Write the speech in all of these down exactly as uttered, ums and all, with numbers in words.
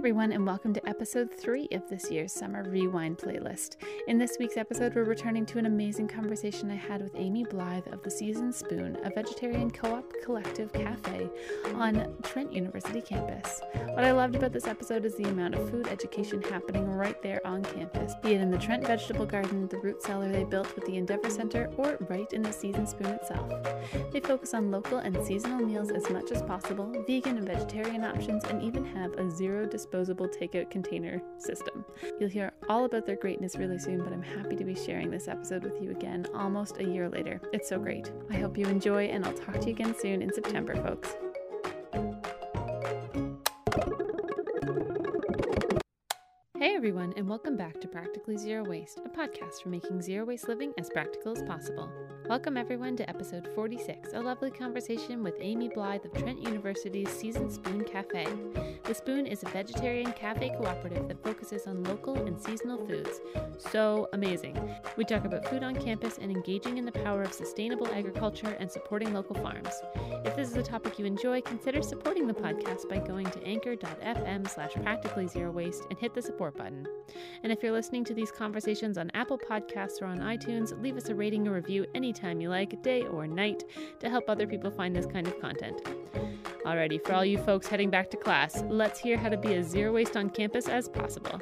everyone, and welcome to episode three of this year's Summer Rewind Playlist. In this week's episode, we're returning to an amazing conversation I had with Amy Blythe of The Seasoned Spoon, a vegetarian co-op collective cafe on Trent University campus. What I loved about this episode is the amount of food education happening right there on campus, be it in the Trent Vegetable Garden, the root cellar they built with the Endeavor Center, or right in The Seasoned Spoon itself. They focus on local and seasonal meals as much as possible, vegan and vegetarian options, and even have a zero disposable takeout container system. You'll hear all about their greatness really soon, but I'm happy to be sharing this episode with you again almost a year later. It's so great. I hope you enjoy, and I'll talk to you again soon in September, folks. Hey everyone, and welcome back to Practically Zero Waste, a podcast for making zero waste living as practical as possible. Welcome everyone to episode forty-six, a lovely conversation with Amy Blythe of Trent University's Seasoned Spoon Cafe. The Spoon is a vegetarian cafe cooperative that focuses on local and seasonal foods. So amazing. We talk about food on campus and engaging in the power of sustainable agriculture and supporting local farms. If this is a topic you enjoy, consider supporting the podcast by going to anchor dot f m slash practically zero waste and hit the support button. And if you're listening to these conversations on Apple Podcasts or on iTunes, leave us a rating or review anytime time you like, day or night, to help other people find this kind of content. Alrighty, for all you folks heading back to class, let's hear how to be as zero waste on campus as possible.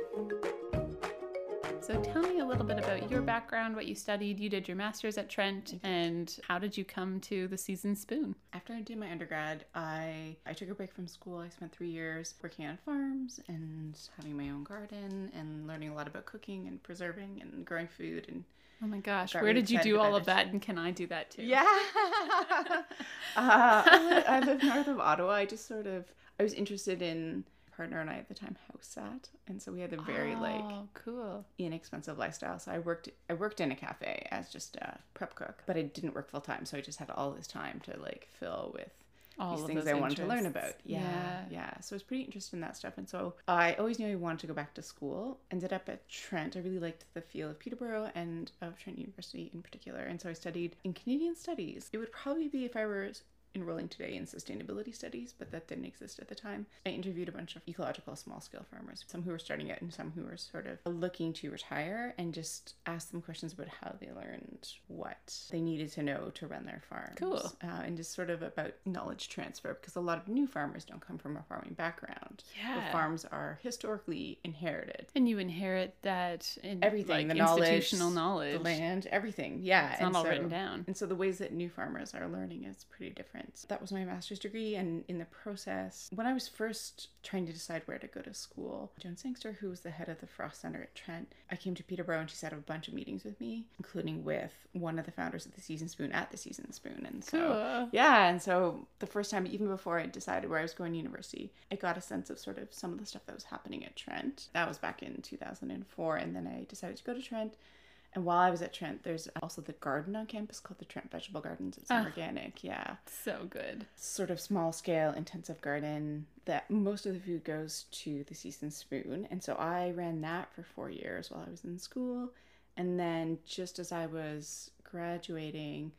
So tell me a little bit about your background, what you studied. You did your master's at Trent, and how did you come to the Seasoned Spoon? After I did my undergrad, I, I took a break from school. I spent three years working on farms and having my own garden and learning a lot about cooking and preserving and growing food. And oh my gosh, where did you do all of that, and can I do that too? Yeah. uh, I live north of Ottawa. I just sort of, I was interested in, partner and I at the time house sat, and so we had a very oh, like cool inexpensive lifestyle. So I worked I worked in a cafe as just a prep cook, but I didn't work full time, so I just had all this time to like fill with all these things I interests. wanted to learn about. Yeah, yeah. Yeah. So I was pretty interested in that stuff. And so I always knew I wanted to go back to school. Ended up at Trent. I really liked the feel of Peterborough and of Trent University in particular. And so I studied in Canadian studies. It would probably be, if I were enrolling today, in sustainability studies, but that didn't exist at the time. I interviewed a bunch of ecological small-scale farmers, some who were starting out and some who were sort of looking to retire, and just asked them questions about how they learned what they needed to know to run their farms. Cool. Uh, and just sort of about knowledge transfer, because a lot of new farmers don't come from a farming background. Yeah. The farms are historically inherited. And you inherit that in everything, like, the institutional knowledge, knowledge, the land, everything. Yeah. It's not and all so, written down. And so the ways that new farmers are learning is pretty different. That was my master's degree, and in the process, when I was first trying to decide where to go to school, Joan Sangster, who was the head of the Frost Center at Trent, I came to Peterborough, and she set up a bunch of meetings with me, including with one of the founders of the Seasoned Spoon at the Seasoned Spoon. And so, cool. Yeah, and so the first time, even before I decided where I was going to university, I got a sense of sort of some of the stuff that was happening at Trent. That was back in two thousand four, and then I decided to go to Trent. And while I was at Trent, there's also the garden on campus called the Trent Vegetable Gardens. It's oh, organic, yeah. So good. Sort of small-scale, intensive garden that most of the food goes to the Seasoned Spoon. And so I ran that for four years while I was in school. And then just as I was graduating,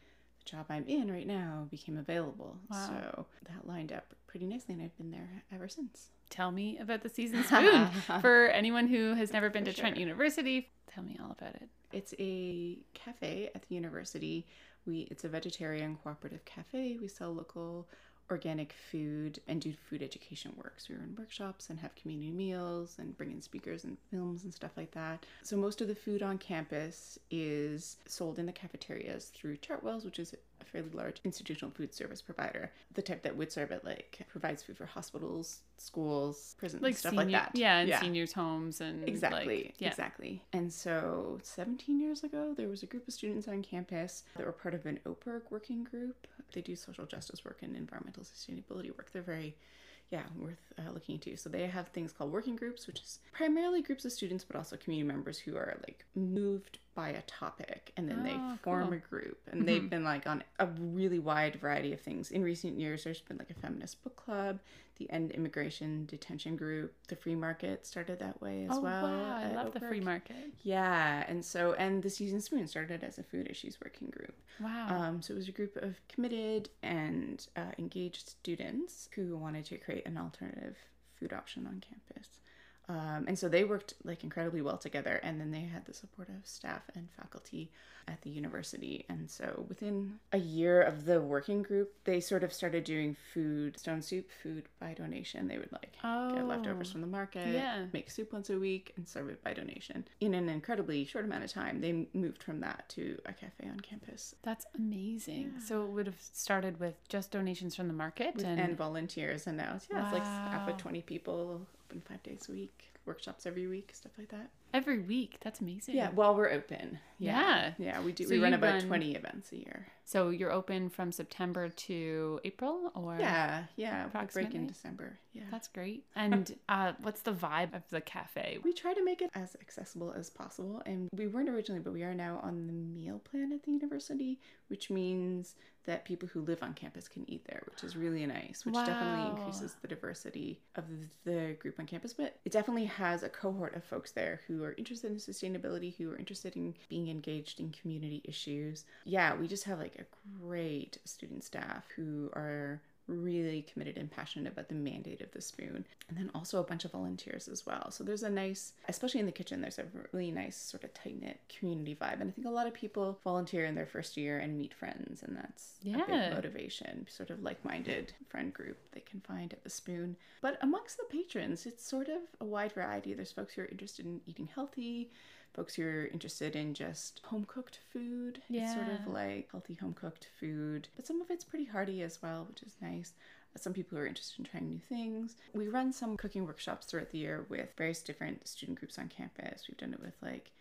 the job I'm in right now became available. Wow. So that lined up pretty nicely, and I've been there ever since. Tell me about the Seasoned Spoon for anyone who has never been for to sure. Trent University. Tell me all about it. It's a cafe at the university. We It's a vegetarian cooperative cafe. We sell local organic food and do food education works. We run workshops and have community meals and bring in speakers and films and stuff like that. So most of the food on campus is sold in the cafeterias through Chartwells, which is a fairly large institutional food service provider, the type that would serve it, like provides food for hospitals, schools, prisons, like stuff senior, like that. Yeah, and yeah. seniors' homes and exactly, like, yeah. exactly. And so seventeen years ago, there was a group of students on campus that were part of an O P E R C working group. They do social justice work and environmental sustainability work. They're very, yeah, worth uh, looking into. So they have things called working groups, which is primarily groups of students, but also community members who are like moved by a topic, and then oh, they form cool. a group. And mm-hmm. they've been like on a really wide variety of things. In recent years, there's been like a feminist book club, the End Immigration Detention Group, the Free Market started that way as oh, well. Oh wow, I love O P E R C. The Free Market. Yeah, and so, and the Seasoned Spoon started as a food issues working group. Wow. Um, so it was a group of committed and uh, engaged students who wanted to create an alternative food option on campus. Um, and so they worked like incredibly well together. And then they had the support of staff and faculty at the university. And so within a year of the working group, they sort of started doing food, stone soup, food by donation. They would like oh, get leftovers from the market, yeah. make soup once a week and serve it by donation. In an incredibly short amount of time, they moved from that to a cafe on campus. That's amazing. Yeah. So it would have started with just donations from the market with, and... and volunteers. And now it's, yeah, wow. it's like staff of twenty people. Open five days a week, workshops every week, stuff like that. Every week? That's amazing. Yeah, while we're open. Yeah. Yeah, yeah we do. So we run about run... twenty events a year. So you're open from September to April or? Yeah, yeah. Approximately? Break in December. Yeah. That's great. And uh, what's the vibe of the cafe? We try to make it as accessible as possible. And we weren't originally, but we are now on the meal plan at the university, which means that people who live on campus can eat there, which is really nice, which wow. definitely increases the diversity of the group on campus. But it definitely has a cohort of folks there who are interested in sustainability, who are interested in being engaged in community issues. Yeah, we just have like a great student staff who are really committed and passionate about the mandate of the spoon. And then also a bunch of volunteers as well. So there's a nice, especially in the kitchen, there's a really nice sort of tight-knit community vibe. And I think a lot of people volunteer in their first year and meet friends. And that's yeah. a big motivation, sort of like-minded friend group they can find at the spoon. But amongst the patrons, it's sort of a wide variety. There's folks who are interested in eating healthy, folks who are interested in just home-cooked food. Yeah. It's sort of like healthy home-cooked food. But some of it's pretty hearty as well, which is nice. Some people who are interested in trying new things. We run some cooking workshops throughout the year with various different student groups on campus. We've done it with like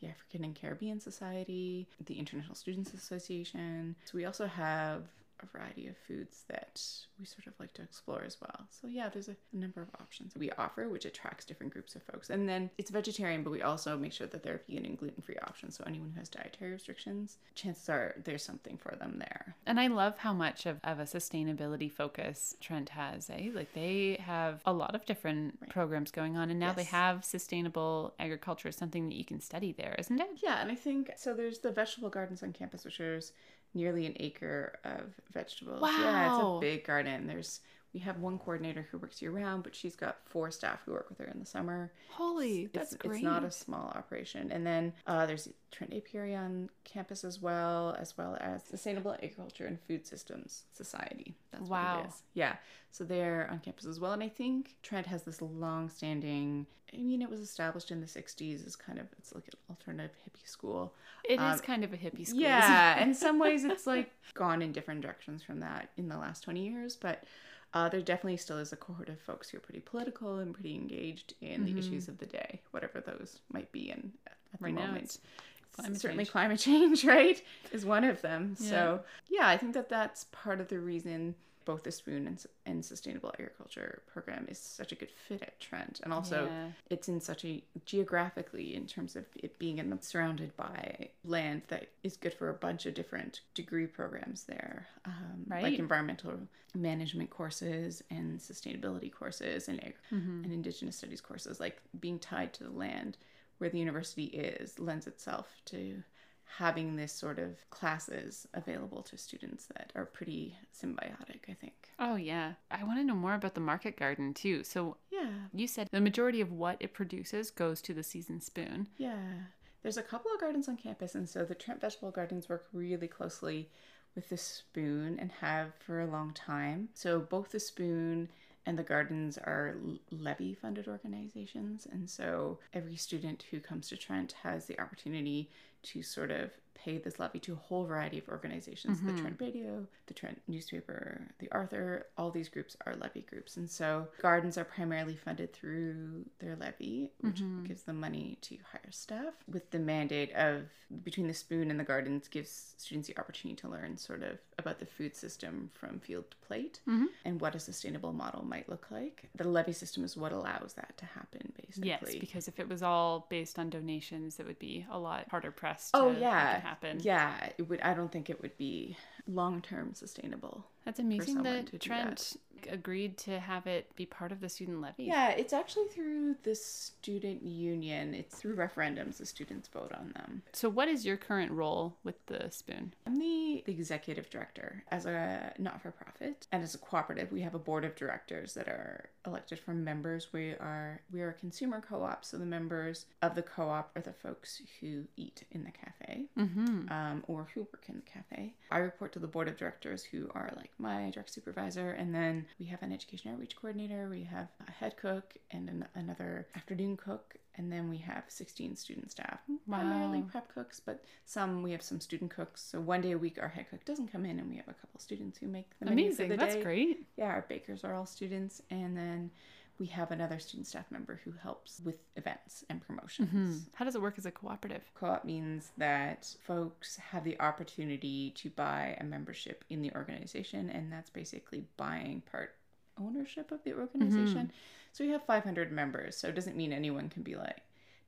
the African and Caribbean Society, the International Students Association. So we also have a variety of foods that we sort of like to explore as well. So yeah, there's a, a number of options we offer, which attracts different groups of folks. And then it's vegetarian, but we also make sure that there are vegan and gluten-free options. So anyone who has dietary restrictions, chances are there's something for them there. And I love how much of, of a sustainability focus Trent has, eh? Like they have a lot of different right. programs going on, and now yes. they have sustainable agriculture, something that you can study there, isn't it? Yeah, and I think, so there's the vegetable gardens on campus, which is nearly an acre of vegetables. Wow. Yeah, it's a big garden. There's we have one coordinator who works year round, but she's got four staff who work with her in the summer. Holy, it's, that's it's, great. It's not a small operation. And then uh, there's Trent Apiary on campus as well, as well as Sustainable Agriculture and Food Systems Society. That's wow. what it is. Yeah. So they're on campus as well. And I think Trent has this long-standing, I mean, it was established in the sixties as kind of, it's like an alternative hippie school. It um, is kind of a hippie school. Yeah. In some ways, it's like gone in different directions from that in the last twenty years, but Uh, there definitely still is a cohort of folks who are pretty political and pretty engaged in mm-hmm. the issues of the day, whatever those might be in, at, at right the moment. Now it's climate certainly change. Climate change, right, is one of them. Yeah. So, yeah, I think that that's part of the reason both the Spoon and, and Sustainable Agriculture program is such a good fit at Trent. And also yeah. it's in such a, geographically, in terms of it being in the, surrounded by land that is good for a bunch of different degree programs there. Um, right. Like environmental management courses and sustainability courses and, mm-hmm. and indigenous studies courses, like being tied to the land where the university is lends itself to having this sort of classes available to students that are pretty symbiotic, I think. Oh, yeah. I want to know more about the market garden, too. So yeah, you said the majority of what it produces goes to the Seasoned Spoon. Yeah. There's a couple of gardens on campus, and so the Trent Vegetable Gardens work really closely with the Spoon and have for a long time. So both the Spoon and the gardens are levy-funded organizations, and so every student who comes to Trent has the opportunity to sort of pay this levy to a whole variety of organizations. Mm-hmm. The Trent Radio, the Trent Newspaper, the Arthur, all these groups are levy groups. And so gardens are primarily funded through their levy, which mm-hmm. gives them money to hire staff, with the mandate of, between the Spoon and the gardens, gives students the opportunity to learn sort of about the food system from field to plate mm-hmm. and what a sustainable model might look like. The levy system is what allows that to happen, basically. Yes, because if it was all based on donations, it would be a lot harder pressed. To oh yeah, happen. Yeah, it would. I don't think it would be long-term sustainable That's amazing that Trent that. agreed to have it be part of the student levy. Yeah, it's actually through the student union. It's through referendums. The students vote on them. So what is your current role with the Spoon? I'm the executive director. As a not-for-profit and as a cooperative, we have a board of directors that are elected from members. We are we are a consumer co-op, so the members of the co-op are the folks who eat in the cafe mm-hmm. um, or who work in the cafe. I report to the board of directors, who are like my direct supervisor, and then we have an education outreach coordinator, we have a head cook and an, another afternoon cook, and then we have sixteen student staff, wow. primarily prep cooks, but some we have some student cooks. So one day a week our head cook doesn't come in, and we have a couple students who make the menu for the day. Amazing, that's great. Yeah, our bakers are all students, and then we have another student staff member who helps with events and promotions. Mm-hmm. How does it work as a cooperative? Co-op means that folks have the opportunity to buy a membership in the organization, and that's basically buying part ownership of the organization. Mm-hmm. So we have five hundred members, so it doesn't mean anyone can be like,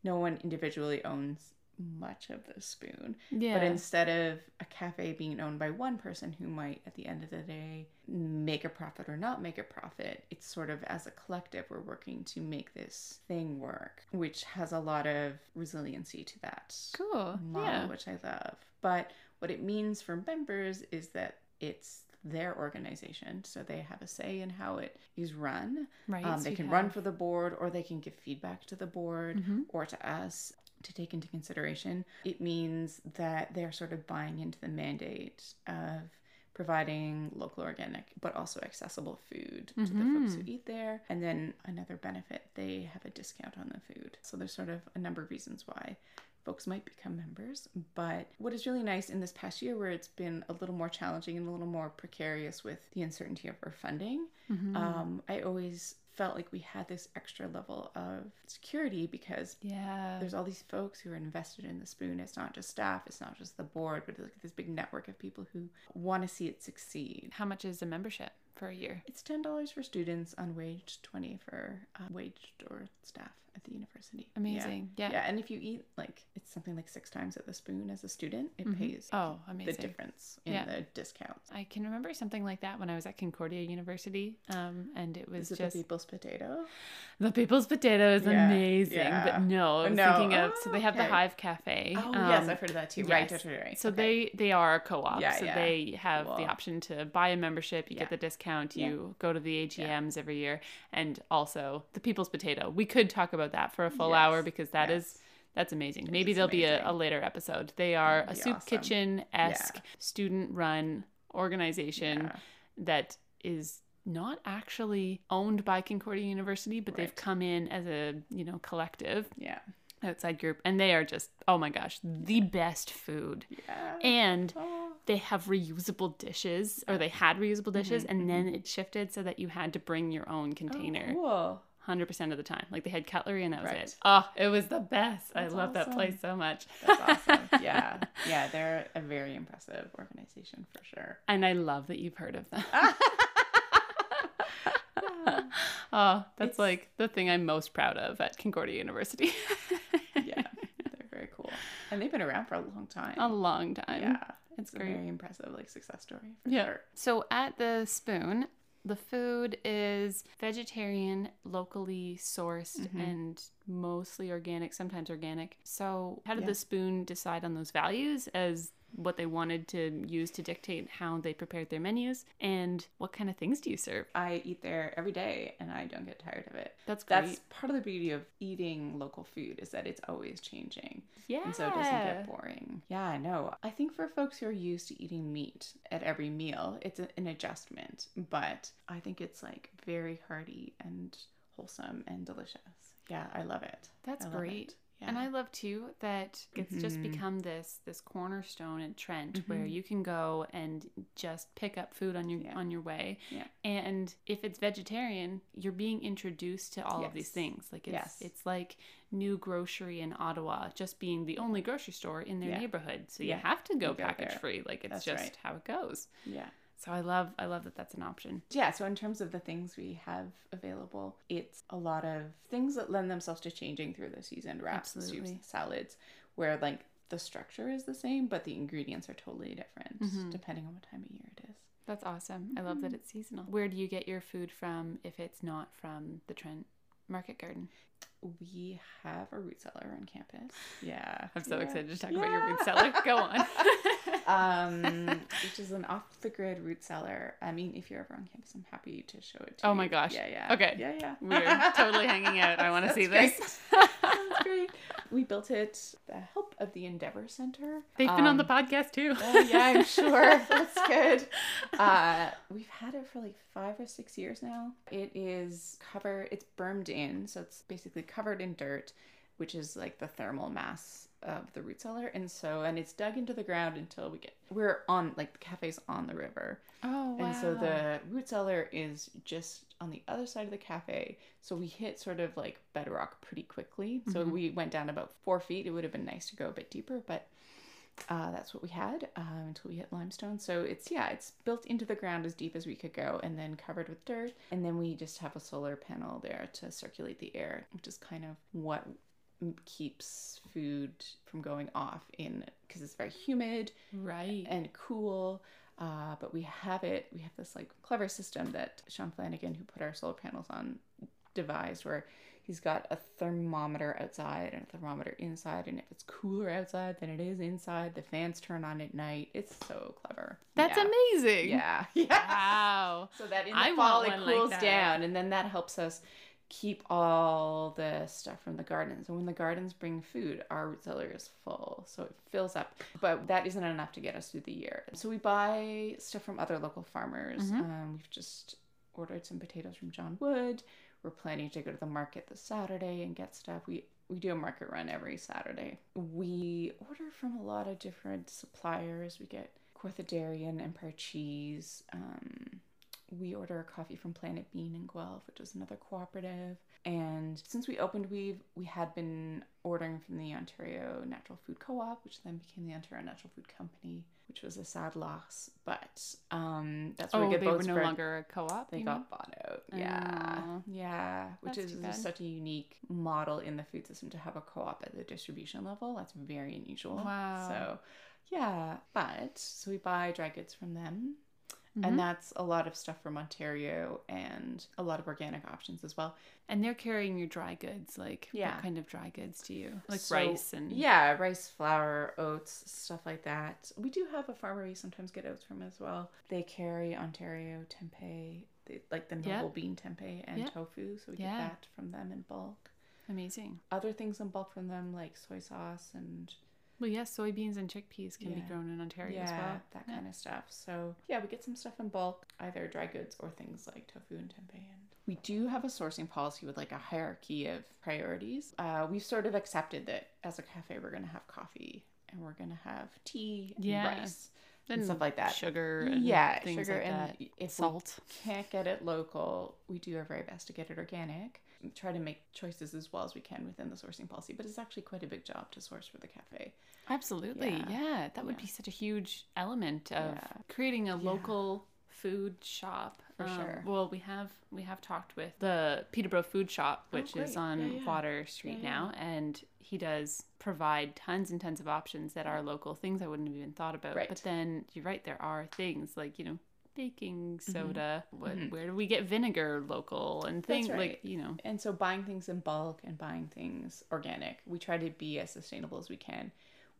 no one individually owns much of the Spoon. Yeah. But instead of a cafe being owned by one person who might at the end of the day make a profit or not make a profit, it's sort of as a collective we're working to make this thing work, which has a lot of resiliency to that cool model, yeah. which I love. But what it means for members is that it's their organization, so they have a say in how it is run. Right. Um, they can have... run for the board, or they can give feedback to the board mm-hmm. or to us to take into consideration. It means that they're sort of buying into the mandate of providing local, organic, but also accessible food mm-hmm. to the folks who eat there. And then another benefit, they have a discount on the food. So there's sort of a number of reasons why folks might become members. But what is really nice in this past year, where it's been a little more challenging and a little more precarious with the uncertainty of our funding, mm-hmm. um, I always felt like we had this extra level of security, because yeah. there's all these folks who are invested in the Spoon. It's not just staff, it's not just the board, but like this big network of people who want to see it succeed. How much is a membership for a year? It's ten dollars for students unwaged, twenty dollars for uh, waged or staff at the university. Amazing. Yeah. yeah. Yeah, and if you eat like, it's something like six times at the Spoon as a student, it mm-hmm. pays oh, amazing. the difference in yeah. the discounts. I can remember something like that when I was at Concordia University, um, and it was is just... It The People's Potato? The People's Potato is yeah. amazing, yeah. but no, I was no. thinking of, oh, so they have okay. the Hive Cafe. Oh, um, yes, I've heard of that too. Yes. Right, right, right, right. So okay. they, they are a co-op, yeah, so yeah. they have cool. the option to buy a membership, you yeah. get the discount, you yeah. go to the A G Ms yeah. every year, and also the People's Potato. We could talk about that for a full yes. hour, because that yes. is that's amazing. It Maybe there'll amazing. be a, a later episode. They are a soup awesome. kitchen-esque yeah. student-run organization yeah. that is not actually owned by Concordia University, but right. they've come in as a, you know, collective. Yeah. Outside group, and they are just, oh my gosh, the best food. Yeah. And oh. they have reusable dishes, or they had reusable dishes, mm-hmm. and then it shifted so that you had to bring your own container. Oh, cool. one hundred percent of the time. Like, they had cutlery and that was right. it. Oh, it was the best. That's I love awesome. that place so much. That's awesome. Yeah. Yeah, they're a very impressive organization for sure. And I love that you've heard of them. Oh, that's it's... like the thing I'm most proud of at Concordia University. Yeah. They're very cool. And they've been around for a long time. A long time. Yeah. It's, it's a very impressive like success story for yeah. sure. So at the Spoon, the food is vegetarian, locally sourced, mm-hmm. and mostly organic, sometimes organic. So how did yeah. the Spoon decide on those values as what they wanted to use to dictate how they prepared their menus? And what kind of things do you serve? I eat there every day, and I don't get tired of it. That's great. That's part of the beauty of eating local food, is that it's always changing. Yeah. And so it doesn't get boring. Yeah, I know. I think for folks who are used to eating meat at every meal, it's an adjustment. But I think it's like very hearty and wholesome and delicious. Yeah, I love it. That's I great. Yeah. And I love, too, that it's mm-hmm. just become this this cornerstone at Trent mm-hmm. where you can go and just pick up food on your yeah. on your way. Yeah. And if it's vegetarian, you're being introduced to all yes. of these things. Like, it's yes. it's like New Grocery in Ottawa just being the only grocery store in their yeah. neighborhood. So yeah. you have to go, go package-free. Like, it's that's just right. how it goes. Yeah. So I love I love that that's an option. Yeah, so in terms of the things we have available, it's a lot of things that lend themselves to changing through the season. Wraps, soups, salads, where like the structure is the same, but the ingredients are totally different mm-hmm. depending on what time of year it is. That's awesome. I love mm. that it's seasonal. Where do you get your food from if it's not from the Trent Market Garden? We have a root cellar on campus. Yeah. I'm so yeah. excited to talk yeah. about your root cellar. Go on. um, which is an off-the-grid root cellar. I mean, if you're ever on campus, I'm happy to show it to oh you. Oh my gosh. Yeah, yeah. Okay. Yeah, yeah. We're totally hanging out. I want to see great. This. Sounds great. We built it with the help of the Endeavor Center. They've um, been on the podcast too. Oh, yeah, I'm sure. That's good. Uh, we've had it for like five or six years now. It is covered, it's bermed in, so it's basically covered in dirt, which is like the thermal mass of the root cellar. And so, and it's dug into the ground until we get, we're on, like the cafe's on the river. Oh, wow. And so the root cellar is just on the other side of the cafe. So we hit sort of like bedrock pretty quickly. So mm-hmm. we went down about four feet. It would have been nice to go a bit deeper, but uh, that's what we had uh, until we hit limestone. So it's, yeah, it's built into the ground as deep as we could go and then covered with dirt. And then we just have a solar panel there to circulate the air, which is kind of what keeps food from going off in, because it's very humid right. and cool. Uh, but we have it, we have this like clever system that Sean Flanagan, who put our solar panels on, devised, where he's got a thermometer outside and a thermometer inside. And if it's cooler outside than it is inside, the fans turn on at night. It's so clever. That's yeah. amazing. Yeah. yeah. Wow. So that in the I fall it cools like down, and then that helps us keep all the stuff from the gardens. And when the gardens bring food, our root cellar is full, so it fills up, but that isn't enough to get us through the year. So we buy stuff from other local farmers. Mm-hmm. Um, we've just ordered some potatoes from John Wood. We're planning to go to the market this Saturday and get stuff. We we do a market run every Saturday. We order from a lot of different suppliers. We get Concordia Dairy and Empire Cheese. Um, We order coffee from Planet Bean in Guelph, which is another cooperative. And since we opened, we've, we had been ordering from the Ontario Natural Food Co-op, which then became the Ontario Natural Food Company, which was a sad loss. But um, that's where oh, we get they were no for, longer a co-op? They got mean? bought out. Yeah. Aww. Yeah. Which that's is just such a unique model in the food system to have a co-op at the distribution level. That's very unusual. Wow. So, yeah. But, so we buy dry goods from them. Mm-hmm. And that's a lot of stuff from Ontario and a lot of organic options as well. And they're carrying your dry goods. Like, yeah. what kind of dry goods do you? Like so, rice and... Yeah, rice, flour, oats, stuff like that. We do have a farmer we sometimes get oats from as well. They carry Ontario tempeh, they, like the noble yep. bean tempeh and yep. tofu. So we yeah. get that from them in bulk. Amazing. Other things in bulk from them, like soy sauce and... Well, yes, soybeans and chickpeas can yeah. be grown in Ontario yeah, as well. that yeah. kind of stuff. So, yeah, we get some stuff in bulk, either dry goods or things like tofu and tempeh. And we do have a sourcing policy with like a hierarchy of priorities. Uh, we've sort of accepted that as a cafe, we're going to have coffee and we're going to have tea and yeah. rice and, and stuff like that. Sugar and yeah, things sugar like and that. If salt. We can't get it local, we do our very best to get it organic. Try to make choices as well as we can within the sourcing policy, but it's actually quite a big job to source for the cafe. Absolutely. Yeah. yeah. That would yeah. be such a huge element of yeah. creating a local yeah. food shop. For um, sure. Well, we have we have talked with the Peterborough Food Shop, which oh, is on yeah, yeah. Water Street yeah. now, and he does provide tons and tons of options that are local, things I wouldn't have even thought about. Right. But then, you're right, there are things like, you know, baking soda, mm-hmm. what, mm-hmm. where do we get vinegar local and things right. like, you know. And so buying things in bulk and buying things organic. We try to be as sustainable as we can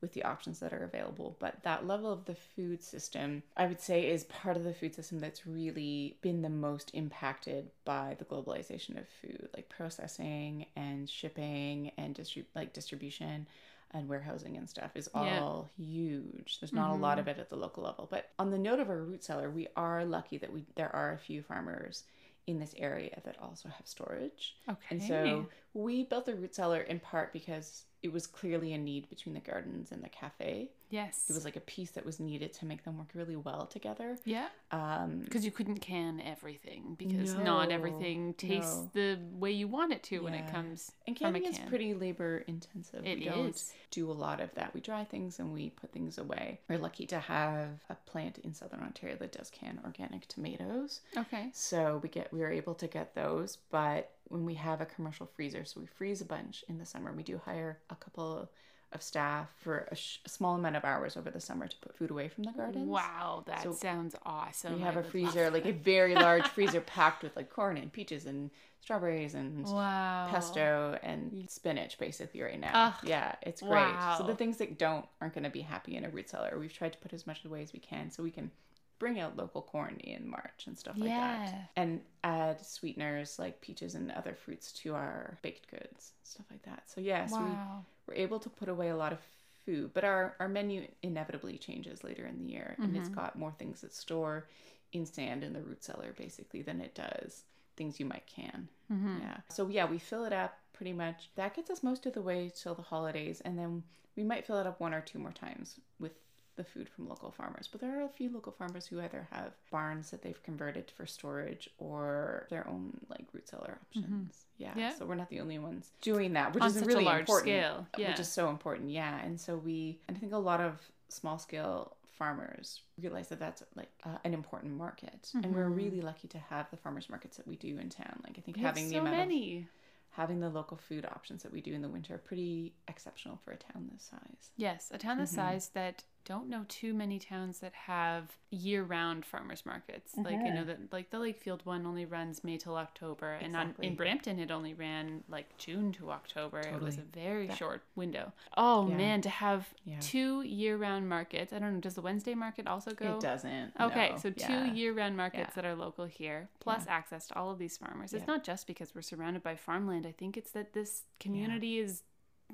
with the options that are available. But that level of the food system, I would say, is part of the food system that's really been the most impacted by the globalization of food, like processing and shipping and distri- like distribution. And warehousing and stuff is all yeah. huge. There's not mm-hmm. a lot of it at the local level. But on the note of our root cellar, we are lucky that we there are a few farmers in this area that also have storage. Okay. And so we built the root cellar in part because it was clearly a need between the gardens and the cafe. Yes. It was like a piece that was needed to make them work really well together. Yeah. Um, because you couldn't can everything because no, not everything tastes no. the way you want it to yeah. when it comes and canning from a can. Is pretty labor intensive. It we is. Don't do a lot of that. We dry things and we put things away. We're lucky to have a plant in Southern Ontario that does can organic tomatoes. Okay. So we get we were able to get those, but when we have a commercial freezer, so we freeze a bunch in the summer. We do hire a couple of staff for a, sh- a small amount of hours over the summer to put food away from the gardens. Wow, that so sounds awesome. We have I a freezer, like that. a very large freezer packed with like corn and peaches and strawberries and wow. pesto and spinach basically right now. Ugh. Yeah, it's great. Wow. So the things that don't aren't going to be happy in a root cellar, we've tried to put as much away as we can so we can bring out local corn in March and stuff like yeah. that. And add sweeteners like peaches and other fruits to our baked goods, stuff like that. So yes, wow. we were able to put away a lot of food, but our, our menu inevitably changes later in the year. Mm-hmm. And it's got more things that store in sand in the root cellar basically than it does things you might can. Mm-hmm. Yeah. So yeah, we fill it up pretty much. That gets us most of the way till the holidays. And then we might fill it up one or two more times with the food from local farmers, but there are a few local farmers who either have barns that they've converted for storage or their own like root cellar options. Mm-hmm. yeah. yeah so we're not the only ones doing that, which on is such really a large important scale. Yeah. Which is so important. Yeah and so we and I think a lot of small scale farmers realize that that's like uh, an important market. Mm-hmm. And we're really lucky to have the farmers markets that we do in town. Like I think we having have so the amount many. Of having the local food options that we do in the winter are pretty exceptional for a town this size. Yes, a town this mm-hmm. size that don't know too many towns that have year-round farmers markets. Uh-huh. Like I know that like the Lakefield one only runs May till October, exactly. and on, in Brampton it only ran like June to October. Totally. It was a very that... short window. Oh yeah. man, to have yeah. two year-round markets. I don't know. Does the Wednesday market also go? It doesn't. Okay, no. so yeah. two year-round markets yeah. that are local here, plus yeah. access to all of these farmers. It's yeah. not just because we're surrounded by farmland. I think it's that this community yeah. is.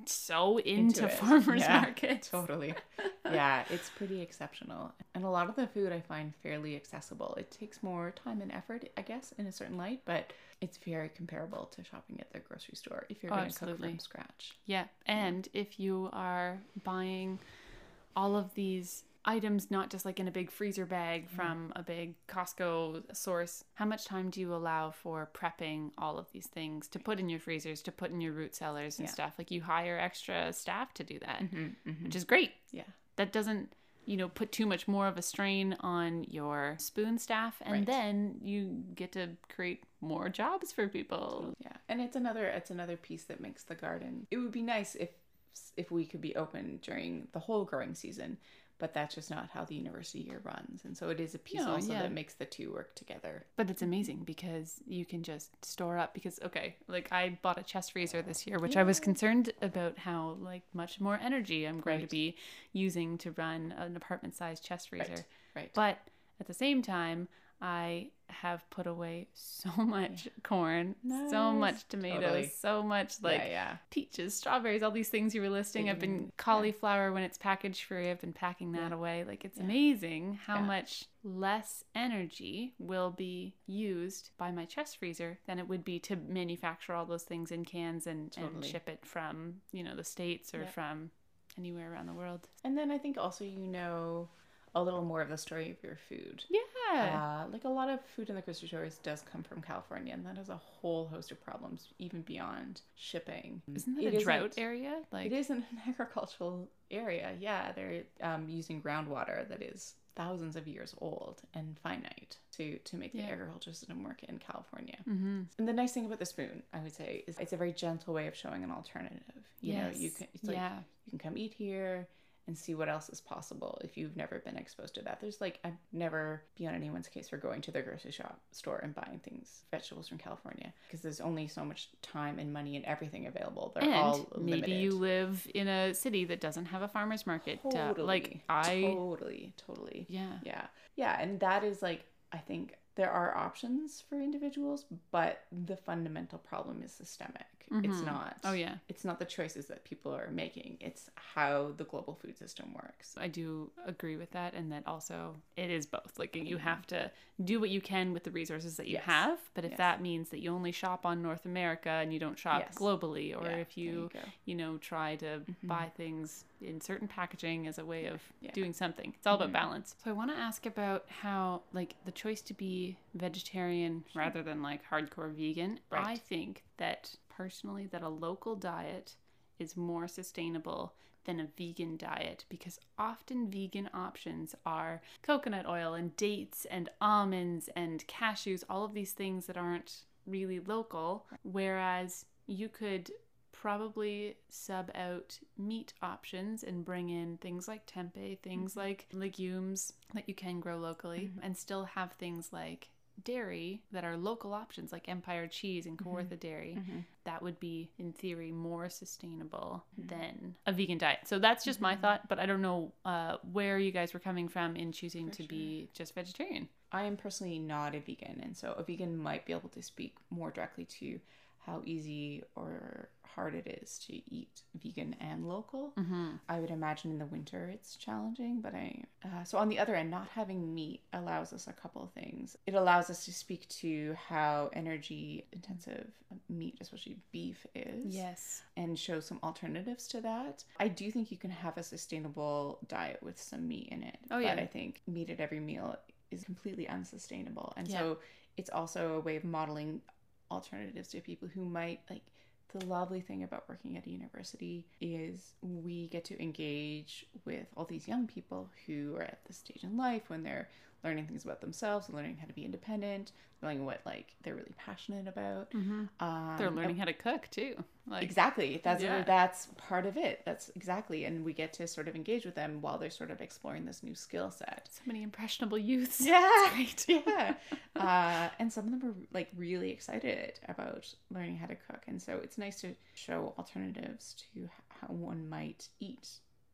so into, into farmers yeah, markets. Totally. Yeah, it's pretty exceptional. And a lot of the food I find fairly accessible. It takes more time and effort, I guess, in a certain light, but it's very comparable to shopping at the grocery store if you're oh, going to cook from scratch. Yeah, and if you are buying all of these items, not just like in a big freezer bag mm-hmm. from a big Costco source. How much time do you allow for prepping all of these things to put in your freezers, to put in your root cellars and yeah. stuff? Like you hire extra staff to do that, mm-hmm, mm-hmm. which is great. Yeah. That doesn't, you know, put too much more of a strain on your spoon staff. And right. then you get to create more jobs for people. Yeah. And it's another, it's another piece that makes the garden. It would be nice if, if we could be open during the whole growing season, but that's just not how the university year runs. And so it is a piece no, also yeah. that makes the two work together. But it's amazing because you can just store up because, okay, like I bought a chest freezer this year, which yeah. I was concerned about how like much more energy I'm going right. to be using to run an apartment sized chest freezer. Right. right. But at the same time, I have put away so much yeah. corn, nice. so much tomatoes, totally. so much like yeah, yeah. peaches, strawberries, all these things you were listing. I've been cauliflower yeah. when it's packaged free. I've been packing that yeah. away. Like it's yeah. amazing how yeah. much less energy will be used by my chest freezer than it would be to manufacture all those things in cans and, totally. and ship it from, you know, the States or yeah. from anywhere around the world. And then I think also, you know, a little more of the story of your food. Yeah. Uh, like a lot of food in the grocery stores does come from California, and that has a whole host of problems, even beyond shipping. Isn't that it a drought area? Like it isn't an agricultural area. Yeah, they're um, using groundwater that is thousands of years old and finite to, to make the yeah. agriculture system work in California. Mm-hmm. And the nice thing about the spoon, I would say, is it's a very gentle way of showing an alternative. You yes. know, you can. It's like yeah. you can come eat here and see what else is possible if you've never been exposed to that. There's like, I've never be on anyone's case for going to the grocery shop store and buying things, vegetables from California, because there's only so much time and money and everything available. They're and all limited. Maybe you live in a city that doesn't have a farmer's market. Totally. Uh, like I... Totally, totally. Yeah. Yeah. Yeah, and that is like, I think there are options for individuals, but the fundamental problem is systemic. Mm-hmm. It's not. Oh, yeah. It's not the choices that people are making. It's how the global food system works. I do agree with that. And that also it is both. Like you have to do what you can with the resources that you yes. have. But if yes. that means that you only shop on North America and you don't shop yes. globally, or yeah, if you, you, you know, try to mm-hmm. buy things in certain packaging as a way of yeah. doing something. It's all mm-hmm. about balance. So I want to ask about how, like, the choice to be vegetarian sure. rather than like hardcore vegan. Right. I think that personally that a local diet is more sustainable than a vegan diet, because often vegan options are coconut oil and dates and almonds and cashews, all of these things that aren't really local, whereas you could probably sub out meat options and bring in things like tempeh, things mm-hmm. like legumes that you can grow locally, mm-hmm. and still have things like dairy that are local options like Empire Cheese and Concordia mm-hmm. dairy mm-hmm. that would be in theory more sustainable mm-hmm. than a vegan diet. So that's just mm-hmm. my thought, but I don't know uh where you guys were coming from in choosing For to sure. be just vegetarian. I am personally not a vegan, and so a vegan might be able to speak more directly to how easy or hard it is to eat vegan and local. Mm-hmm. I would imagine in the winter it's challenging, but I... Uh, so on the other end, not having meat allows us a couple of things. It allows us to speak to how energy intensive meat, especially beef, is. Yes. And show some alternatives to that. I do think you can have a sustainable diet with some meat in it. Oh, yeah. But I think meat at every meal is completely unsustainable. And yeah. so it's also a way of modeling alternatives to people who might like the lovely thing about working at a university is we get to engage with all these young people who are at this stage in life when they're learning things about themselves, learning how to be independent, learning what like they're really passionate about. Mm-hmm. Um, they're learning and, how to cook too. Like, exactly. That's yeah. that's part of it. That's exactly. And we get to sort of engage with them while they're sort of exploring this new skill set. So many impressionable youths. Yeah. Great. Yeah. uh, and some of them are like really excited about learning how to cook. And so it's nice to show alternatives to how one might eat.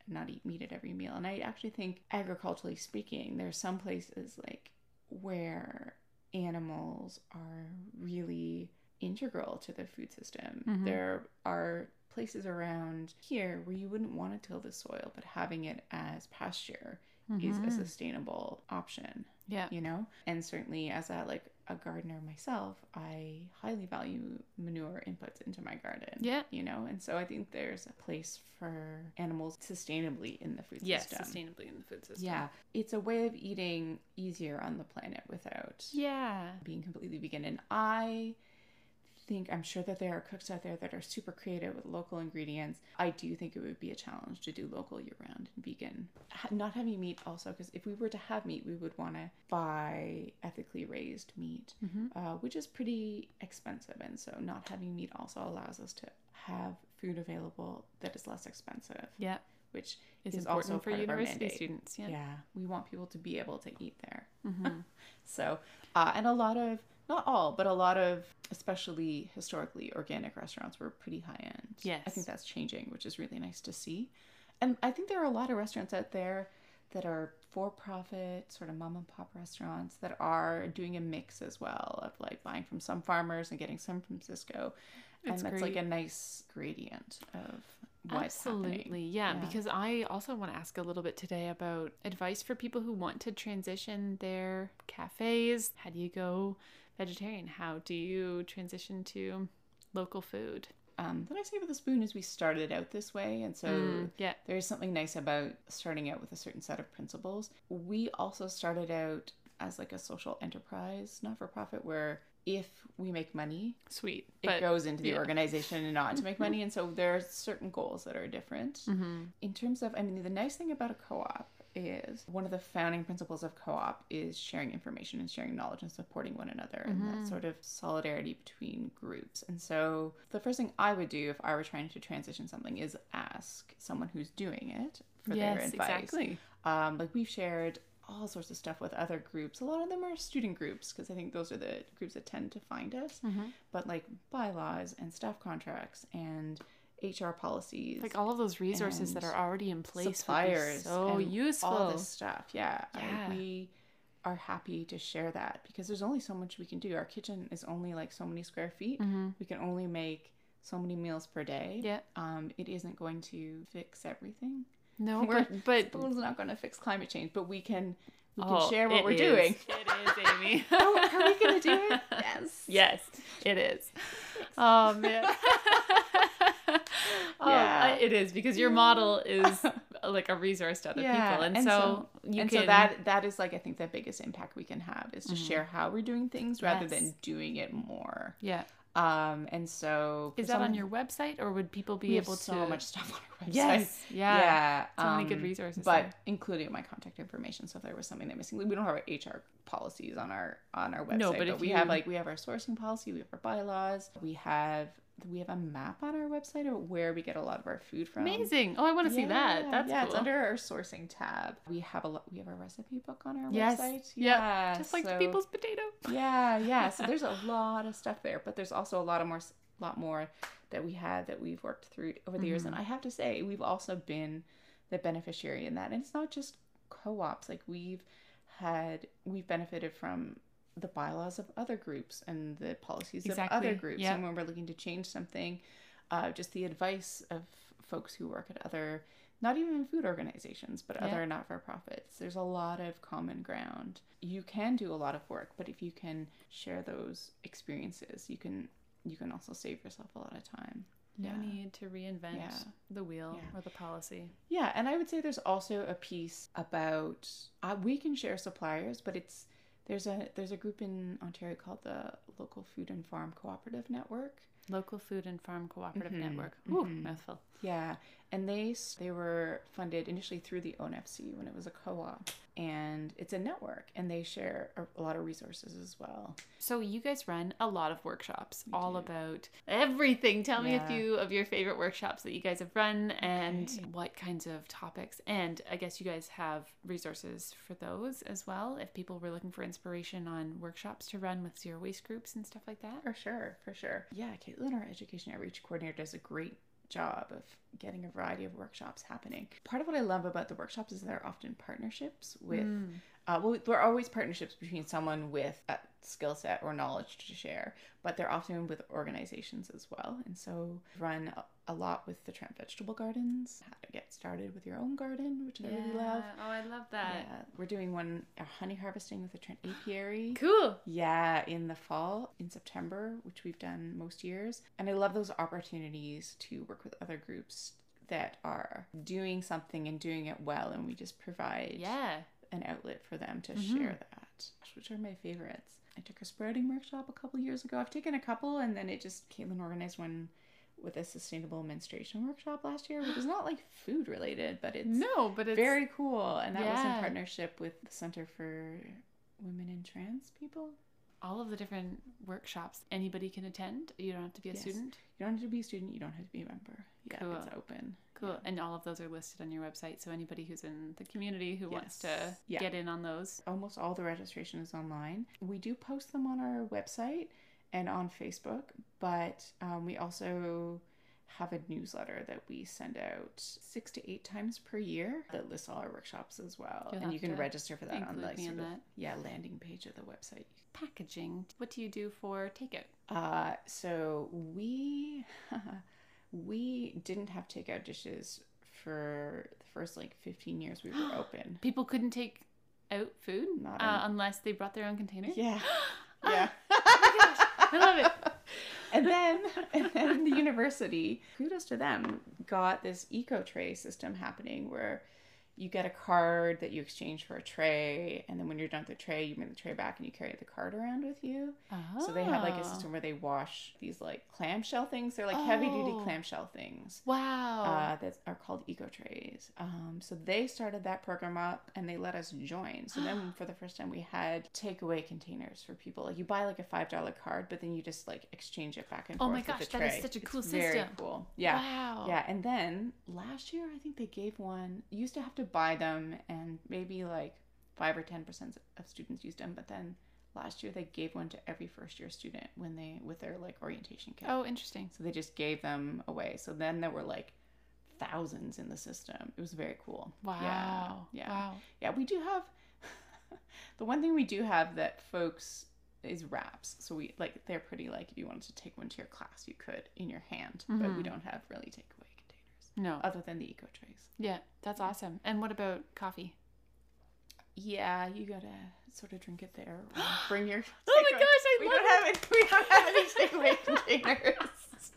Not eat meat at every meal. And I actually think agriculturally speaking, there's some places like where animals are really integral to the food system. Mm-hmm. There are places around here where you wouldn't want to till the soil, but having it as pasture mm-hmm. is a sustainable option. Yeah. You know? And certainly as a like a gardener myself, I highly value manure inputs into my garden. Yeah. You know, and so I think there's a place for animals sustainably in the food yes, system. Yes, sustainably in the food system. Yeah. It's a way of eating easier on the planet without yeah. being completely vegan. And I think I'm sure that there are cooks out there that are super creative with local ingredients. I do think it would be a challenge to do local year-round and vegan. Not having meat also, because if we were to have meat, we would want to buy ethically raised meat, mm-hmm. uh, which is pretty expensive. And so not having meat also allows us to have food available that is less expensive. Yeah, which is, is also for part university of our mandate. Students. Yeah. yeah, we want people to be able to eat there. Mm-hmm. so, uh, and a lot of Not all, but a lot of, especially historically, organic restaurants were pretty high end. Yes. I think that's changing, which is really nice to see. And I think there are a lot of restaurants out there that are for-profit, sort of mom-and-pop restaurants that are doing a mix as well of like buying from some farmers and getting some from Cisco. And it's that's great. Like a nice gradient of what's Absolutely. Happening. Yeah, yeah, because I also want to ask a little bit today about advice for people who want to transition their cafes. How do you go vegetarian? How do you transition to local food? Um, the nice thing about the spoon is we started out this way, and so mm, yeah. there's something nice about starting out with a certain set of principles. We also started out as like a social enterprise, not-for-profit, where if we make money, sweet, it but, goes into the yeah. organization and not to make money, and so there are certain goals that are different. Mm-hmm. In terms of, I mean, the nice thing about a co-op is one of the founding principles of co-op is sharing information and sharing knowledge and supporting one another mm-hmm. and that sort of solidarity between groups. And so the first thing I would do if I were trying to transition something is ask someone who's doing it for yes, their advice. Exactly. Um, like we've shared all sorts of stuff with other groups. A lot of them are student groups because I think those are the groups that tend to find us. Mm-hmm. But like bylaws and staff contracts and H R policies, like all of those resources that are already in place, suppliers, so and useful. All this stuff, yeah. yeah. I, we are happy to share that because there's only so much we can do. Our kitchen is only like so many square feet. Mm-hmm. We can only make so many meals per day. Yeah. Um, it isn't going to fix everything. No, we're, but Spoon's not going to fix climate change, but we can. We can oh, share what we're is. doing. It is, Amy. oh, are we going to do it? Yes. Yes, it is. Oh, man. oh, yeah. It is because your model is like a resource to other yeah. people. And, and so, so you and can... so that that is like, I think the biggest impact we can have is to mm-hmm. share how we're doing things rather yes. than doing it more. Yeah. Um, and so is that someone, on your website or would people be able so to so much stuff on our website? Yes. Yeah. yeah. So um, many good resources. But there. Including my contact information. So if there was something that missing, we don't have our H R policies on our, on our website, no, but, but we you... have like, we have our sourcing policy, we have our bylaws, we have we have a map on our website of where we get a lot of our food from. Amazing. Oh, I want to yeah. see that. That's yeah, cool. It's under our sourcing tab. We have a lo- we have a recipe book on our yes. website. Yeah. Yep. Just like so, The People's Potato. Yeah, yeah. So there's a lot of stuff there, but there's also a lot of more lot more that we had that we've worked through over the mm-hmm. years, and I have to say we've also been the beneficiary in that. And it's not just co-ops. Like we've had we've benefited from the bylaws of other groups and the policies exactly. of other groups. Yep. And when we're looking to change something, uh, just the advice of folks who work at other, not even food organizations, but yep. other not-for-profits. There's a lot of common ground. You can do a lot of work, but if you can share those experiences, you can you can also save yourself a lot of time. No yeah. need to reinvent yeah. the wheel yeah. or the policy. Yeah, and I would say there's also a piece about, uh, we can share suppliers, but it's, There's a there's a group in Ontario called the Local Food and Farm Cooperative Network. Local Food and Farm Cooperative mm-hmm. Network. Ooh, mm-hmm. mouthful. Yeah, and they they were funded initially through the O N F C when it was a co-op, and it's a network, and they share a, a lot of resources as well. So you guys run a lot of workshops, we all do. About everything. Tell yeah. me a few of your favorite workshops that you guys have run, and okay. what kinds of topics. And I guess you guys have resources for those as well, if people were looking for inspiration on workshops to run with zero waste groups and stuff like that. For sure, for sure. Yeah, Caitlin, our education outreach coordinator, does a great job of getting a variety of workshops happening. Part of what I love about the workshops is they're often partnerships with mm. uh, well, there are always partnerships between someone with a skill set or knowledge to share, but they're often with organizations as well. And so run a lot with the Trent Vegetable Gardens, how to get started with your own garden, which I yeah. really love. Oh, I love that. Yeah. We're doing one, uh, honey harvesting with the Trent Apiary. Cool. Yeah, in the fall, in September, which we've done most years. And I love those opportunities to work with other groups that are doing something and doing it well, and we just provide yeah. an outlet for them to mm-hmm. share that, which are my favorites. I took a sprouting workshop a couple years ago. I've taken a couple, and then it just, Caitlin organized one with a sustainable menstruation workshop last year, which is not like food related, but it's no, but it's very cool. And that yeah. was in partnership with the Center for Women and Trans People. All of the different workshops anybody can attend. You don't have to be a yes. student. You don't have to be a student. You don't have to be a member. Yeah, cool. It's open. Cool. Yeah. And all of those are listed on your website. So anybody who's in the community who yes. wants to yeah. get in on those. Almost all the registration is online. We do post them on our website and on Facebook, but um, we also have a newsletter that we send out six to eight times per year that lists all our workshops as well. You'll and you can register for that on the sort of, that. yeah, landing page of the website. Packaging. What do you do for takeout? Uh, so we we didn't have takeout dishes for the first like fifteen years we were open. People couldn't take out food Not uh, in... unless they brought their own container? Yeah. yeah. Oh my gosh. I love it. And then, and then the university, kudos to them, got this eco tray system happening where you get a card that you exchange for a tray, and then when you're done with the tray, you bring the tray back and you carry the card around with you. Oh. So they have like a system where they wash these like clamshell things. They're like oh. heavy duty clamshell things. Wow. Uh, that are called eco trays. Um, so they started that program up and they let us join. So then for the first time we had takeaway containers for people. Like you buy like a five dollar card, but then you just like exchange it back and forth with the tray. Oh my gosh, that is such a cool it's system. Very cool. Yeah. Wow. Yeah. And then last year I think they gave one. You used to have to buy them, and maybe like five or ten percent of students used them, but then last year they gave one to every first year student when they with their like orientation kit. Oh, interesting. So they just gave them away. So then there were like thousands in the system. It was very cool. Wow. Yeah. Yeah. Wow. Yeah, we do have the one thing we do have that folks is wraps. So we like they're pretty like if you wanted to take one to your class you could in your hand, mm-hmm. but we don't have really takeaway. No. Other than the eco trays. Yeah, that's awesome. And what about coffee? Yeah, you gotta sort of drink it there. Or bring your. Oh my gosh, I we love don't it. Have we don't have any takeaway containers.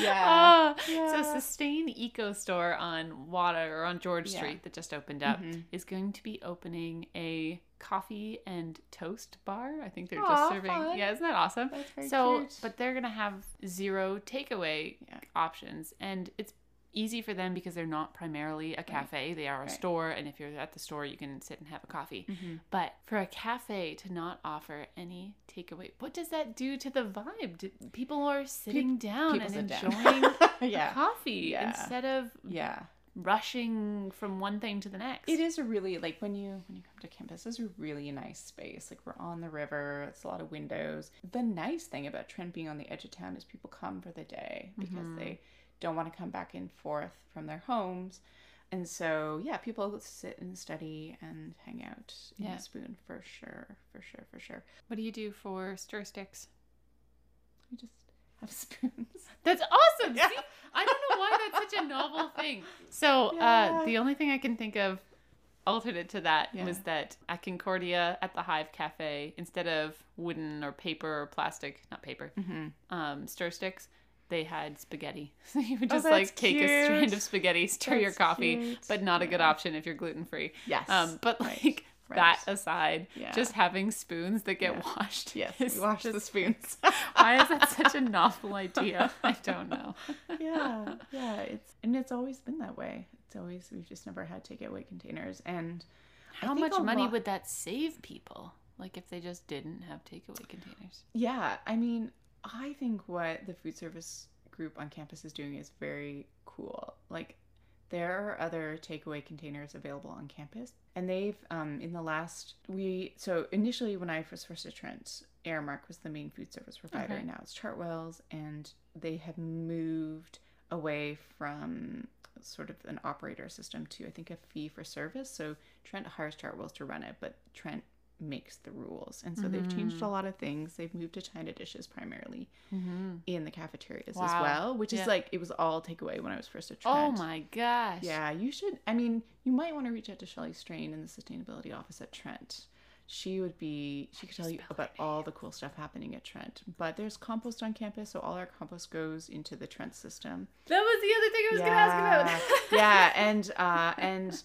Yeah. Oh, yeah. So Sustain Eco Store on Water or on George yeah. Street that just opened up mm-hmm. is going to be opening a coffee and toast bar. I think they're Aww, just serving. Fun. Yeah, isn't that awesome? That's very so, cute. But they're gonna have zero takeaway yeah. options, and it's. easy for them because they're not primarily a cafe. Right. They are a right. store. And if you're at the store, you can sit and have a coffee. Mm-hmm. But for a cafe to not offer any takeaway, what does that do to the vibe? Do, people are sitting Pe- down and enjoying down. yeah. coffee yeah. instead of yeah. rushing from one thing to the next. It is a really, like, when you when you come to campus, it's a really nice space. Like, we're on the river, it's a lot of windows. The nice thing about Trent being on the edge of town is people come for the day because mm-hmm. they don't want to come back and forth from their homes. And so, yeah, people sit and study and hang out in yeah. the spoon for sure, for sure, for sure. What do you do for stir sticks? You just have spoons. That's awesome! Yeah. See? I don't know why that's such a novel thing. So yeah. uh, the only thing I can think of alternate to that yeah. was that at Concordia, at the Hive Cafe, instead of wooden or paper or plastic, not paper, mm-hmm. um, stir sticks, they had spaghetti. So you would just oh, like take cute. a strand of spaghetti, stir that's your coffee, cute. but not yeah. a good option if you're gluten-free. Yes. Um, but right. like right. that aside, yeah. just having spoons that get yeah. washed. Yes, is we wash just, the spoons. Why is that such a novel idea? I don't know. Yeah, yeah. It's And it's always been that way. It's always, we've just never had takeaway containers. And how much money lot... would that save people? Like if they just didn't have takeaway containers. Yeah, I mean... I think what the food service group on campus is doing is very cool. Like, there are other takeaway containers available on campus. And they've, um, in the last, we, so initially when I first first at Trent, Aramark was the main food service provider. Okay. Now it's Chartwells. And they have moved away from sort of an operator system to, I think, a fee for service. So Trent hires Chartwells to run it, but Trent makes the rules, and so mm-hmm. they've changed a lot of things. They've moved to china dishes primarily mm-hmm. in the cafeterias wow. as well, which yeah. is like, it was all takeaway when I was first at Trent. Oh my gosh. Yeah, you should, I mean, you might want to reach out to Shelley Strain in the sustainability office at Trent. She would be, she could tell you about all the cool stuff happening at Trent. But there's compost on campus, so all our compost goes into the Trent system. That was the other thing I was yeah. going to ask about. yeah, and uh, and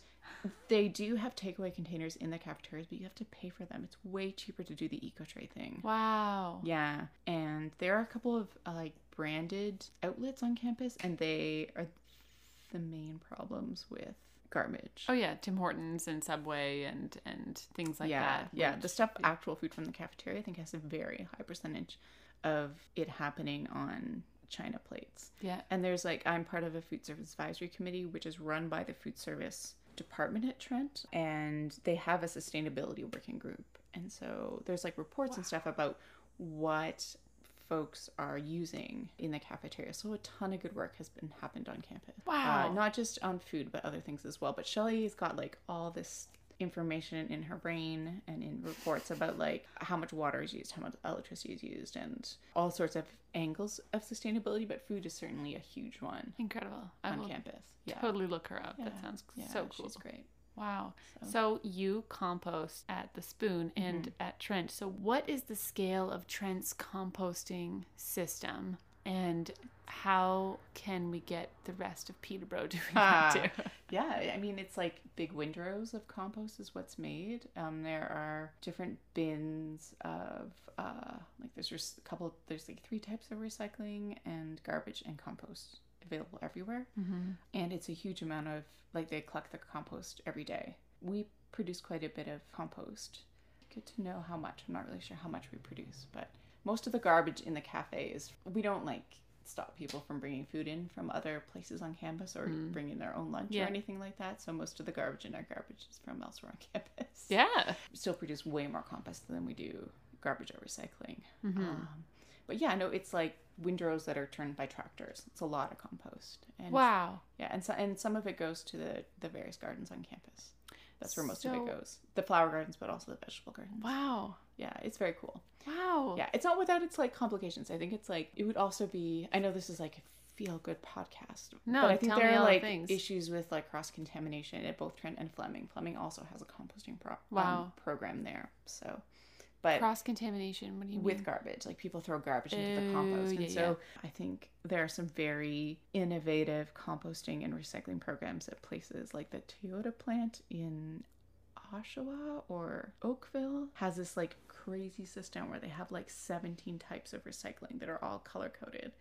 they do have takeaway containers in the cafeterias, but you have to pay for them. It's way cheaper to do the eco-tray thing. Wow. Yeah. And there are a couple of uh, like branded outlets on campus, and they are the main problems with garbage. Oh yeah, Tim Hortons and Subway and and things like yeah, that. Yeah, the stuff, actual food from the cafeteria, I think has a very high percentage of it happening on china plates. Yeah. And there's like, I'm part of a food service advisory committee, which is run by the food service department at Trent, and they have a sustainability working group, and so there's like reports wow. and stuff about what folks are using in the cafeteria. So a ton of good work has been happened on campus. Wow. Uh, not just on food, but other things as well. But Shelley's got like all this information in her brain and in reports about like how much water is used, how much electricity is used, and all sorts of angles of sustainability, but food is certainly a huge one. Incredible. I on campus. Yeah. Totally look her up. Yeah. That sounds yeah, so cool. She's great. Wow. So. so you compost at the Spoon and mm-hmm. at Trent. So what is the scale of Trent's composting system, and how can we get the rest of Peterborough doing that too? Uh, yeah, I mean, it's like big windrows of compost is what's made. Um, there are different bins of, uh, like there's just a couple, there's like three types of recycling and garbage and compost available everywhere. Mm-hmm. And it's a huge amount of, like they collect the compost every day. We produce quite a bit of compost. Good to know how much. I'm not really sure how much we produce, but most of the garbage in the cafe is, we don't like stop people from bringing food in from other places on campus or mm. bringing their own lunch yeah. or anything like that. So most of the garbage in our garbage is from elsewhere on campus. Yeah. We still produce way more compost than we do garbage or recycling. Mm-hmm. Um, but yeah, no, it's like windrows that are turned by tractors. It's a lot of compost. And wow. Yeah. And so, and some of it goes to the, the various gardens on campus. That's where most so, of it goes. The flower gardens, but also the vegetable gardens. Wow. Yeah, it's very cool. Wow. Yeah, it's not without its, like, complications. I think it's, like, it would also be, I know this is, like, a feel-good podcast. No, but I think there are, like, things. issues with, like, cross-contamination at both Trent and Fleming. Fleming also has a composting pro- wow. um, program there, so... But cross-contamination, what do you with mean? With garbage. Like, people throw garbage into the compost. And yeah, so yeah. I think there are some very innovative composting and recycling programs at places like the Toyota plant in Oshawa or Oakville has this, like, crazy system where they have, like, seventeen types of recycling that are all color-coded.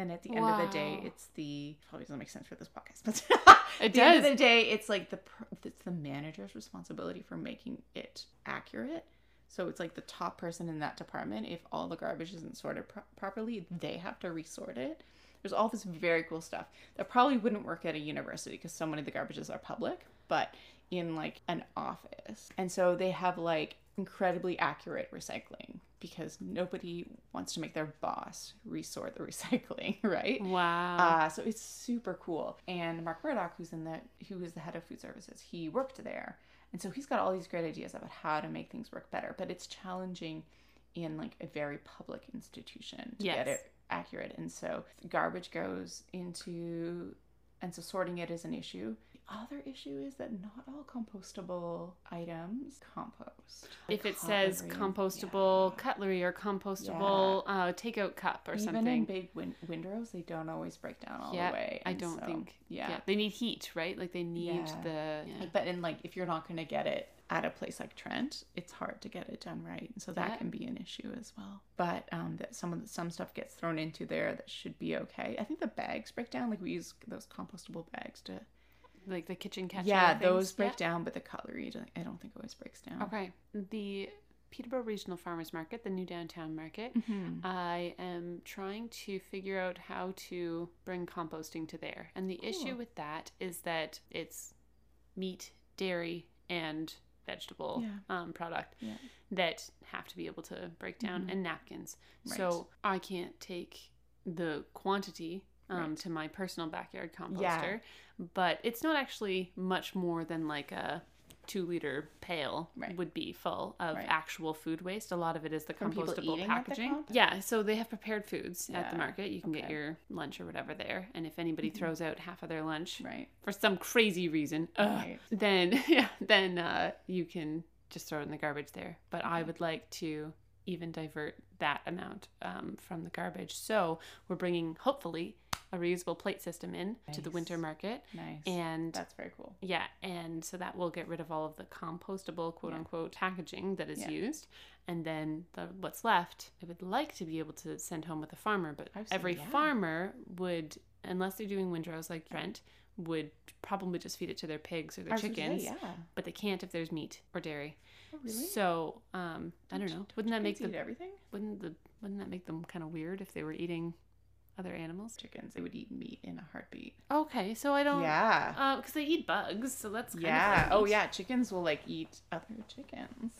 And at the end wow. of the day, it's the, probably doesn't make sense for this podcast, but at the end of the day, it's like the, it's the manager's responsibility for making it accurate. So it's like the top person in that department. If all the garbage isn't sorted pro- properly, they have to resort it. There's all this very cool stuff that probably wouldn't work at a university because so many of the garbages are public, but in like an office. And so they have like incredibly accurate recycling because nobody wants to make their boss resort the recycling, right? Wow. Uh, so it's super cool. And Mark Murdoch, who's in the, who is the head of food services, he worked there. And so he's got all these great ideas about how to make things work better, but it's challenging in like a very public institution to yes. get it accurate. And so garbage goes into, and so sorting it is an issue. The other issue is that not all compostable items compost. If it cutlery, says compostable yeah. cutlery or compostable yeah. uh, takeout cup or Even something. Even in big win- windrows, they don't always break down all yeah, the way. I don't so, think. Yeah. yeah. They need heat, right? Like they need yeah. the... Yeah. But in like, if you're not going to get it at a place like Trent, it's hard to get it done right. And so that yeah. can be an issue as well. But um, that some of the, some stuff gets thrown into there that should be okay. I think the bags break down. Like we use those compostable bags to... Like the kitchen ketchup. Yeah, those break yeah. down, but the cutlery, I don't think always breaks down. Okay. The Peterborough Regional Farmers Market, the new downtown market, mm-hmm. I am trying to figure out how to bring composting to there. And the cool. issue with that is that it's meat, dairy, and vegetable yeah. um, product yeah. that have to be able to break down, mm-hmm. and napkins. Right. So I can't take the quantity Um, right. to my personal backyard composter, yeah. but it's not actually much more than like a two liter pail right. would be full of right. actual food waste. A lot of it is the From compostable packaging. Comp? Yeah. So they have prepared foods yeah. at the market. You can okay. get your lunch or whatever there. And if anybody mm-hmm. throws out half of their lunch right. for some crazy reason, ugh, right. then, yeah, then, uh, you can just throw it in the garbage there. But I would like to even divert that amount, um, from the garbage. So we're bringing, hopefully, a reusable plate system in nice. to the winter market. Nice. And that's very cool. Yeah. And so that will get rid of all of the compostable, quote yeah. unquote, packaging that is yeah. used. And then the, what's left, I would like to be able to send home with a farmer, but I've every seen, yeah. farmer would, unless they're doing windrows like Trent, would probably just feed it to their pigs or their Ours chickens. Say, yeah. But they can't if there's meat or dairy. Oh, really? So, um, I don't know. Wouldn't that make them, everything? Wouldn't the, wouldn't that make them kind of weird if they were eating other animals? Chickens, they would eat meat in a heartbeat. Okay, so I don't... Yeah. Uh, because they eat bugs, so that's kind yeah. of... Yeah. Oh, yeah, chickens will, like, eat other chickens.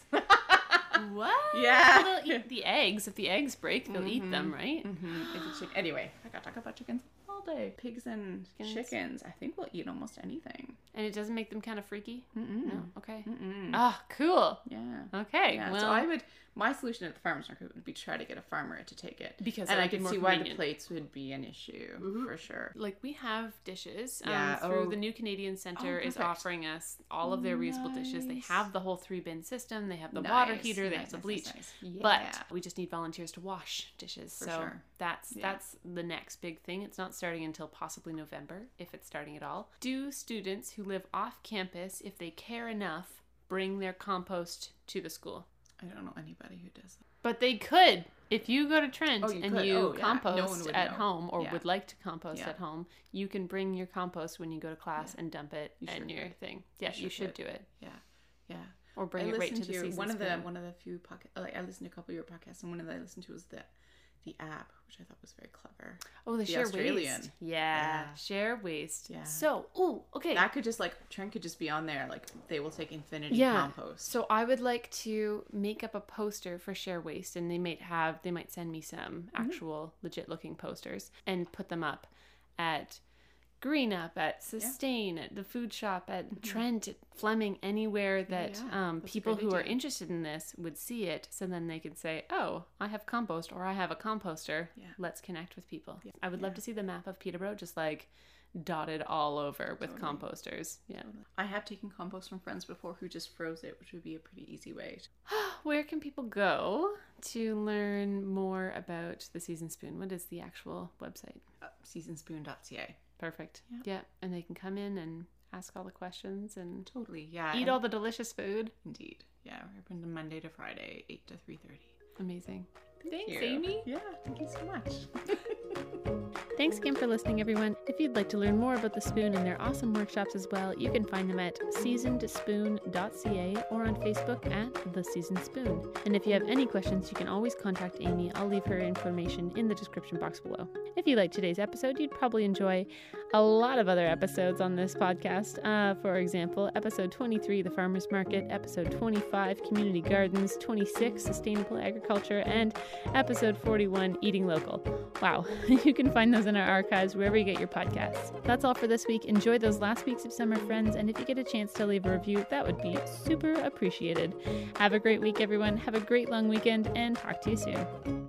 What? Yeah. Well, they'll eat the eggs. If the eggs break, they'll mm-hmm. eat them, right? Mm-hmm. Chick- anyway, I gotta talk about chickens all day. Pigs and chickens. chickens, I think, will eat almost anything. And it doesn't make them kind of freaky? Mm-mm. No. Okay. Mm-mm. Ah, cool. Yeah. Okay. Yeah, well, so I would... My solution at the farmer's market would be to try to get a farmer to take it. Because and I can see convenient. why the plates would be an issue, mm-hmm. for sure. Like, we have dishes yeah. um, through oh. the New Canadian Center oh, is offering us all of their nice. reusable dishes. They have the whole three-bin system. They have the nice. water heater. Nice, they have the nice, bleach. Nice, nice. Yeah. But we just need volunteers to wash dishes. For so sure. that's yeah. that's the next big thing. It's not starting until possibly November, if it's starting at all. Do students who live off campus, if they care enough, bring their compost to the school? I don't know anybody who does that. But they could. If you go to Trent oh, you and could. you oh, yeah. compost no at know. home or yeah. would like to compost yeah. at home, you can bring your compost when you go to class yeah. and dump it you in your thing. Yeah, you, you should do it. Yeah, yeah. Or bring I it right to, to the season. One of the, one of the few podcasts, like I listened to a couple of your podcasts, and one of the I listened to was the, the app, which I thought was very clever. Oh, the, the Share Australian. Waste. Yeah. yeah. Share Waste. Yeah. So, ooh, okay. That could just like, Trent could just be on there. Like they will take infinity yeah. compost. So I would like to make up a poster for Share Waste, and they might have, they might send me some actual mm-hmm. legit looking posters and put them up at Green Up, at Sustain, yeah. at the food shop, at mm-hmm. Trent, at Fleming, anywhere that yeah, um, people who are interested in this would see it. So then they could say, oh, I have compost or I have a composter. Yeah. Let's connect with people. Yeah. I would yeah. love to see the map of Peterborough just like dotted all over with totally. composters. Yeah, totally. I have taken compost from friends before who just froze it, which would be a pretty easy way. To... Where can people go to learn more about the Seasoned Spoon? What is the actual website? Uh, seasoned spoon dot c a. Perfect. Yeah. yeah. And they can come in and ask all the questions and totally. Yeah. Eat all the delicious food. Indeed. Yeah. We're open Monday to Friday, eight to three thirty. Amazing. Thank Thanks, you. Amy. Yeah, thank you so much. Thanks again for listening, everyone. If you'd like to learn more about The Spoon and their awesome workshops as well, you can find them at seasoned spoon dot c a or on Facebook at The Seasoned Spoon. And if you have any questions, you can always contact Amy. I'll leave her information in the description box below. If you liked today's episode, you'd probably enjoy a lot of other episodes on this podcast. Uh, for example, episode twenty-three, The Farmer's Market, episode twenty-five, Community Gardens, twenty-six, Sustainable Agriculture, and episode forty-one, Eating Local. Wow. You can find those in our archives wherever you get your podcasts. That's all for this week. Enjoy those last weeks of summer, friends, and if you get a chance to leave a review, that would be super appreciated. Have a great week, everyone. Have a great long weekend, and talk to you soon.